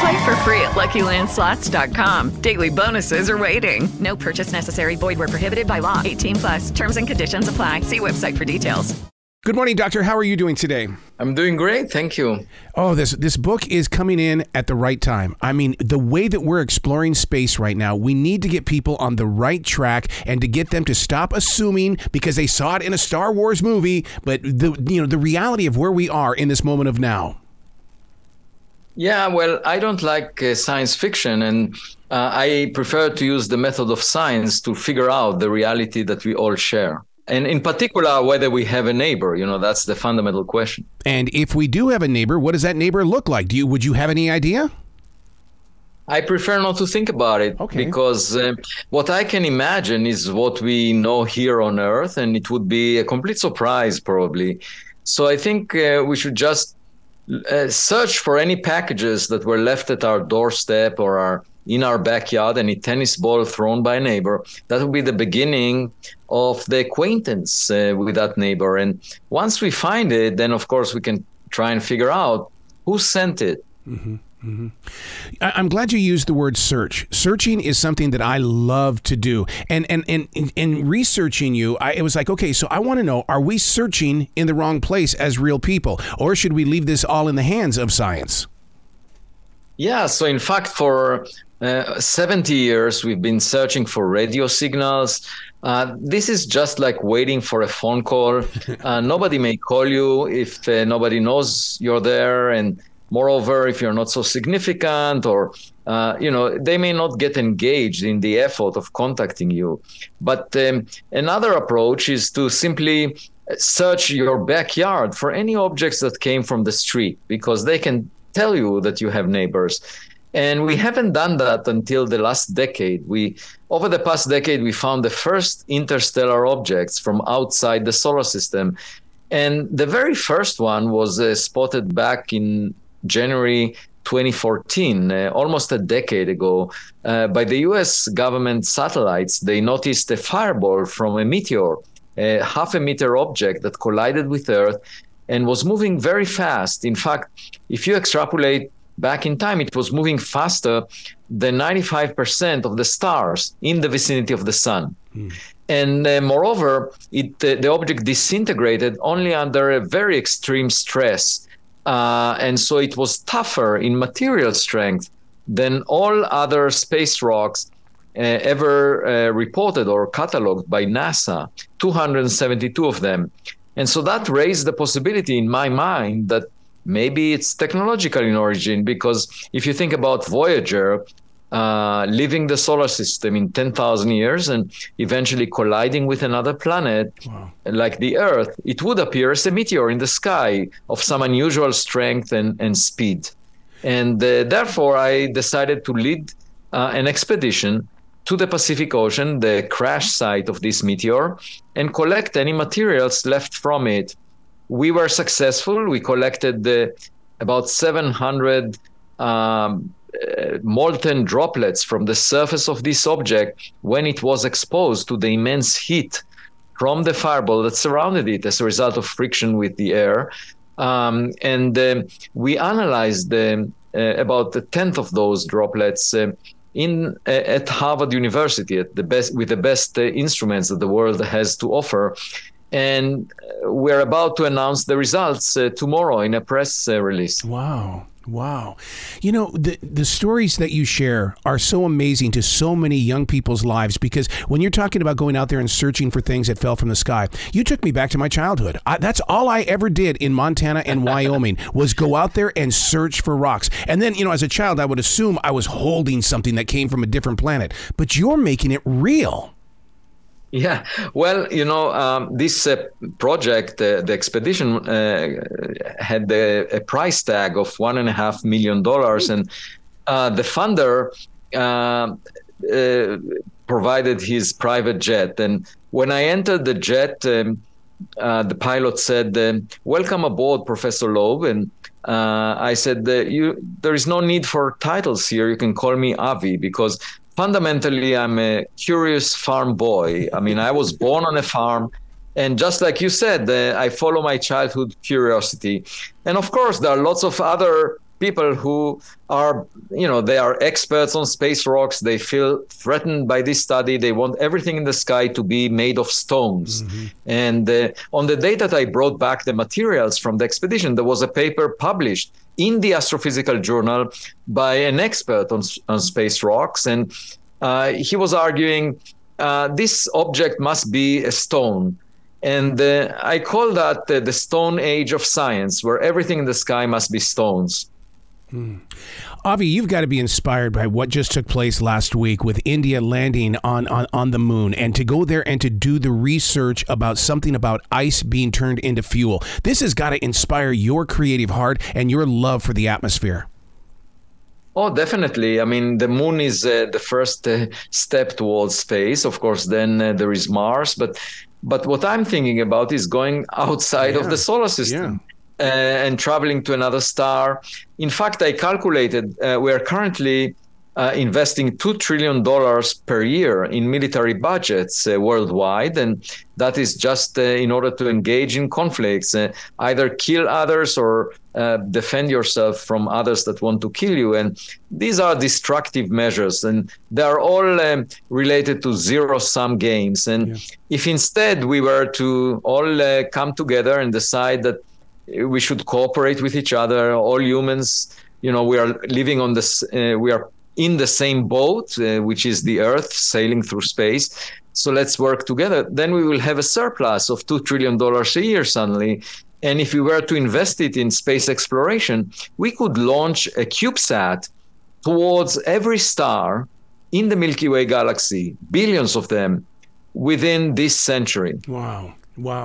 Play for free at LuckyLandSlots.com. Daily bonuses are waiting. No purchase necessary. Void where prohibited by law. 18 plus. Terms and conditions apply. See website for details. Good morning, Doctor. How are you doing today? I'm doing great. Thank you. Oh, this book is coming in at the right time. I mean, the way that we're exploring space right now, we need to get people on the right track and to get them to stop assuming because they saw it in a Star Wars movie, but the reality of where we are in this moment of now. Yeah, well, I don't like science fiction, and I prefer to use the method of science to figure out the reality that we all share. And in particular, whether we have a neighbor, that's the fundamental question. And if we do have a neighbor, what does that neighbor look like? Would you have any idea? I prefer not to think about it, because what I can imagine is what we know here on Earth, and it would be a complete surprise, probably. So I think we should just search for any packages that were left at our doorstep or in our backyard, any tennis ball thrown by a neighbor. That will be the beginning of the acquaintance with that neighbor. And once we find it, then, of course, we can try and figure out who sent it. Mm-hmm. Mm-hmm. I'm glad you used the word search. Searching is something that I love to do. And researching you, it was like, okay, so I want to know, are we searching in the wrong place as real people? Or should we leave this all in the hands of science? Yeah, so in fact, for 70 years, we've been searching for radio signals. This is just like waiting for a phone call. Nobody may call you if nobody knows you're there. And moreover, if you're not so significant or, they may not get engaged in the effort of contacting you. But another approach is to simply search your backyard for any objects that came from the street, because they can tell you that you have neighbors. And we haven't done that until the last decade. Over the past decade, we found the first interstellar objects from outside the solar system. And the very first one was spotted back in January 2014, almost a decade ago, by the US government satellites. They noticed a fireball from a meteor, a half a meter object that collided with Earth and was moving very fast. In fact, if you extrapolate back in time, it was moving faster than 95% of the stars in the vicinity of the sun. Mm. And moreover, the object disintegrated only under a very extreme stress. And so it was tougher in material strength than all other space rocks ever reported or cataloged by NASA, 272 of them. And so that raised the possibility in my mind that maybe it's technological in origin, because if you think about Voyager leaving the solar system in 10,000 years and eventually colliding with another planet like the Earth, it would appear as a meteor in the sky of some unusual strength and speed. And therefore, I decided to lead an expedition to the Pacific Ocean, the crash site of this meteor, and collect any materials left from it. We were successful. We collected about 700 molten droplets from the surface of this object when it was exposed to the immense heat from the fireball that surrounded it as a result of friction with the air. We analyzed about a tenth of those droplets at Harvard University with the best instruments that the world has to offer. And we're about to announce the results tomorrow in a press release. Wow. Wow. You know, the stories that you share are so amazing to so many young people's lives, because when you're talking about going out there and searching for things that fell from the sky, you took me back to my childhood. That's all I ever did in Montana and Wyoming was go out there and search for rocks. And then, you know, as a child, I would assume I was holding something that came from a different planet, but you're making it real. Yeah, well, you know, this project, the expedition, had a price tag of $1.5 million, and the funder provided his private jet. And when I entered the jet, the pilot said, "Welcome aboard, Professor Loeb." And I said, "There is no need for titles here. You can call me Avi, because fundamentally, I'm a curious farm boy. I mean, I was born on a farm. And just like you said, I follow my childhood curiosity. And of course, there are lots of other people who are, you know, they are experts on space rocks. They feel threatened by this study. They want everything in the sky to be made of stones. Mm-hmm. And on the day that I brought back the materials from the expedition, there was a paper published in the Astrophysical Journal by an expert on space rocks. And he was arguing, this object must be a stone. And I call that the Stone Age of science, where everything in the sky must be stones. Hmm. Avi, you've got to be inspired by what just took place last week with India landing on the moon, and to go there and to do the research about something about ice being turned into fuel. This has got to inspire your creative heart and your love for the atmosphere. Oh, definitely. I mean, the moon is the first step towards space. Of course, then there is Mars. But what I'm thinking about is going outside of the solar system. Yeah. And traveling to another star. In fact, I calculated we are currently investing $2 trillion per year in military budgets worldwide. And that is just in order to engage in conflicts, either kill others or defend yourself from others that want to kill you. And these are destructive measures, and they're all related to zero-sum games. And if instead we were to all come together and decide that we should cooperate with each other. All humans, you know, we are living on this, we are in the same boat, which is the Earth sailing through space. So let's work together. Then we will have a surplus of $2 trillion a year suddenly. And if we were to invest it in space exploration, we could launch a CubeSat towards every star in the Milky Way galaxy, billions of them, within this century. Wow. Wow.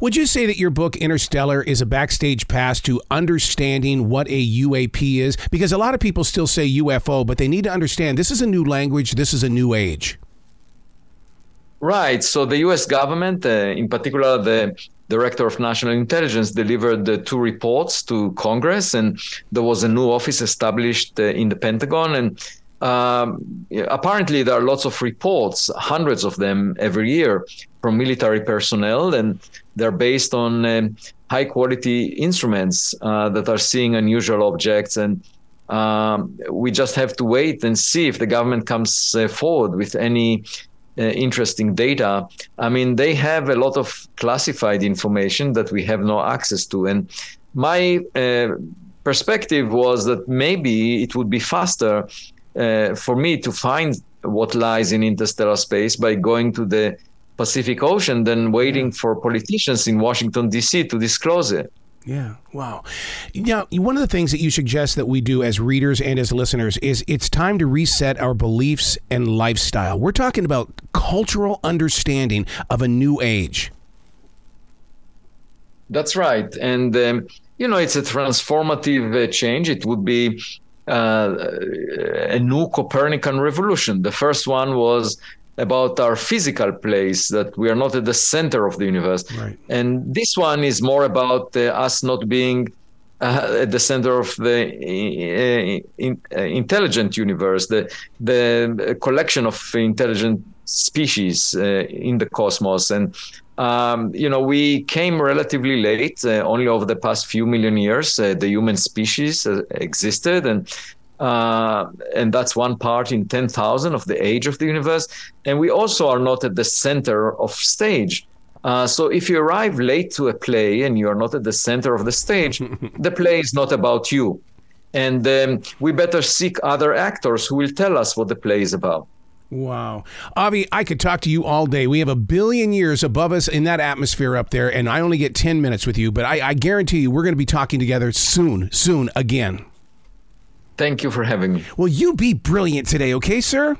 Would you say that your book, Interstellar, is a backstage pass to understanding what a UAP is? Because a lot of people still say UFO, but they need to understand this is a new language, this is a new age. Right. So the U.S. government, in particular the Director of National Intelligence, delivered two reports to Congress, and there was a new office established in the Pentagon. And apparently there are lots of reports, hundreds of them every year, from military personnel, and they're based on high quality instruments that are seeing unusual objects. And we just have to wait and see if the government comes forward with any interesting data. I mean, they have a lot of classified information that we have no access to. And my perspective was that maybe it would be faster for me to find what lies in interstellar space by going to the Pacific Ocean than waiting for politicians in Washington, D.C. to disclose it. Yeah. Wow. Now, one of the things that you suggest that we do as readers and as listeners is it's time to reset our beliefs and lifestyle. We're talking about cultural understanding of a new age. That's right. And, you know, it's a transformative change. It would be a new Copernican revolution. The first one was about our physical place, that we are not at the center of the universe. Right. And this one is more about us not being at the center of the intelligent universe, the collection of intelligent species in the cosmos. And we came relatively late. Only over the past few million years, the human species existed, and that's one part in 10,000 of the age of the universe. And we also are not at the center of stage. So if you arrive late to a play and you are not at the center of the stage, the play is not about you. And we better seek other actors who will tell us what the play is about. Wow. Avi, I could talk to you all day. We have a billion years above us in that atmosphere up there, and I only get 10 minutes with you, but I guarantee you we're going to be talking together soon again. Thank you for having me. Well, you be brilliant today, okay, sir?